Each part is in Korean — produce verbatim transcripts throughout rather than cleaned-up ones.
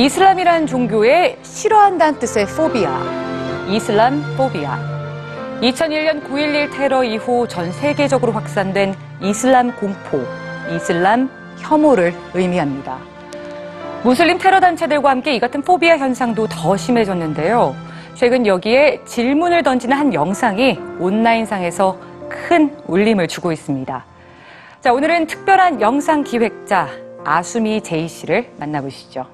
이슬람이란 종교에 싫어한다는 뜻의 포비아, 이슬람 포비아. 이천일 년 구 일일 테러 이후 전 세계적으로 확산된 이슬람 공포, 이슬람 혐오를 의미합니다. 무슬림 테러 단체들과 함께 이 같은 포비아 현상도 더 심해졌는데요. 최근 여기에 질문을 던지는 한 영상이 온라인상에서 큰 울림을 주고 있습니다. 자, 오늘은 특별한 영상 기획자 아수미 제이 씨를 만나보시죠.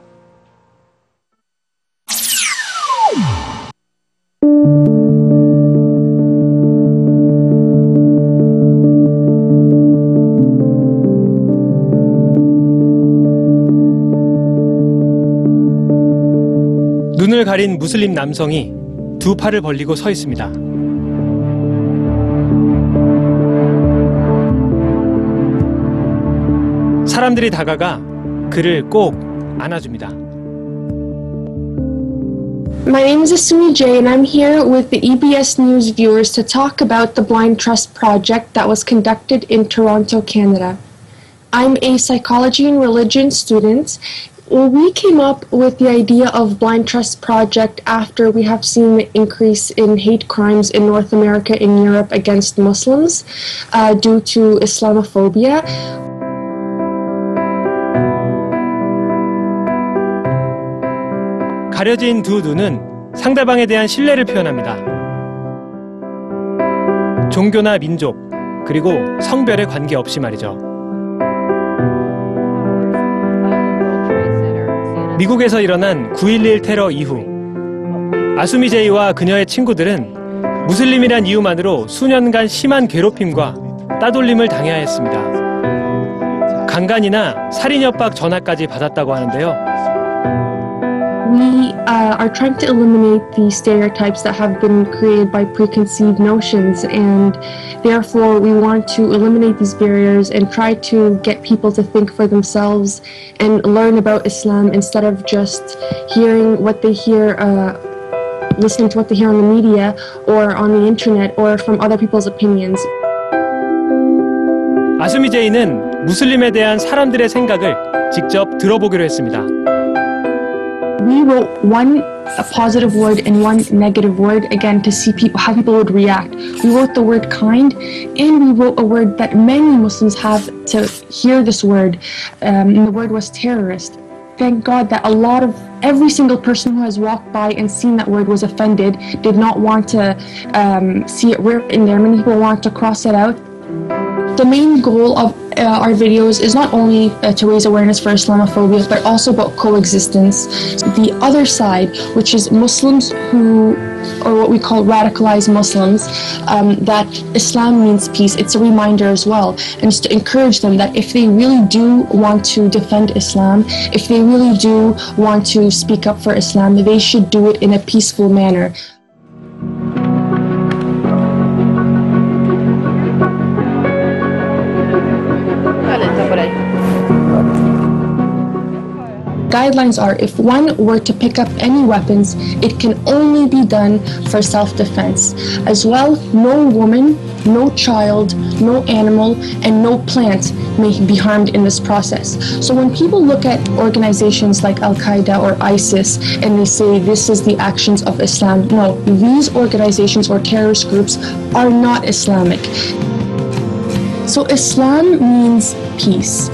눈을 가린 무슬림 남성이 두 팔을 벌리고 서 있습니다. 사람들이 다가가 그를 꼭 안아줍니다. My name is Asumi Jay and I'm here with the E B S News viewers to talk about the Blind Trust Project that was conducted in Toronto, Canada. I'm a psychology and religion student. Well, we came up with the idea of Blind Trust Project after we have seen the increase in hate crimes in North America and Europe against Muslims uh, due to Islamophobia. 가려진 두 눈은 상대방에 대한 신뢰를 표현합니다. 종교나 민족, 그리고 성별에 관계없이 말이죠. 미국에서 일어난 구 일일 테러 이후 아수미 제이와 그녀의 친구들은 무슬림이란 이유만으로 수년간 심한 괴롭힘과 따돌림을 당해야 했습니다. 강간이나 살인 협박 전화까지 받았다고 하는데요. We uh, are trying to eliminate the stereotypes that have been created by preconceived notions, and therefore we want to eliminate these barriers and try to get people to think for themselves and learn about Islam instead of just hearing what they hear, uh, listening to what they hear on the media or on the internet or from other people's opinions. 아수미 제이는 무슬림에 대한 사람들의 생각을 직접 들어보기로 했습니다. We wrote one positive word and one negative word, again, to see people, how people would react. We wrote the word kind, and we wrote a word that many Muslims have to hear this word. Um, the word was terrorist. Thank God that a lot of, every single person who has walked by and seen that word was offended, did not want to um, see it written there. Many people want to cross it out. The main goal of uh, our videos is not only uh, to raise awareness for Islamophobia, but also about coexistence. The other side, which is Muslims who are what we call radicalized Muslims, um, that Islam means peace. It's a reminder as well, and it's to encourage them that if they really do want to defend Islam, if they really do want to speak up for Islam, they should do it in a peaceful manner. Guidelines are if one were to pick up any weapons, it can only be done for self-defense. As well, no woman, no child, no animal, and no plant may be harmed in this process. So when people look at organizations like Al-Qaeda or ISIS and they say this is the actions of Islam, no, these organizations or terrorist groups are not Islamic. So Islam means peace.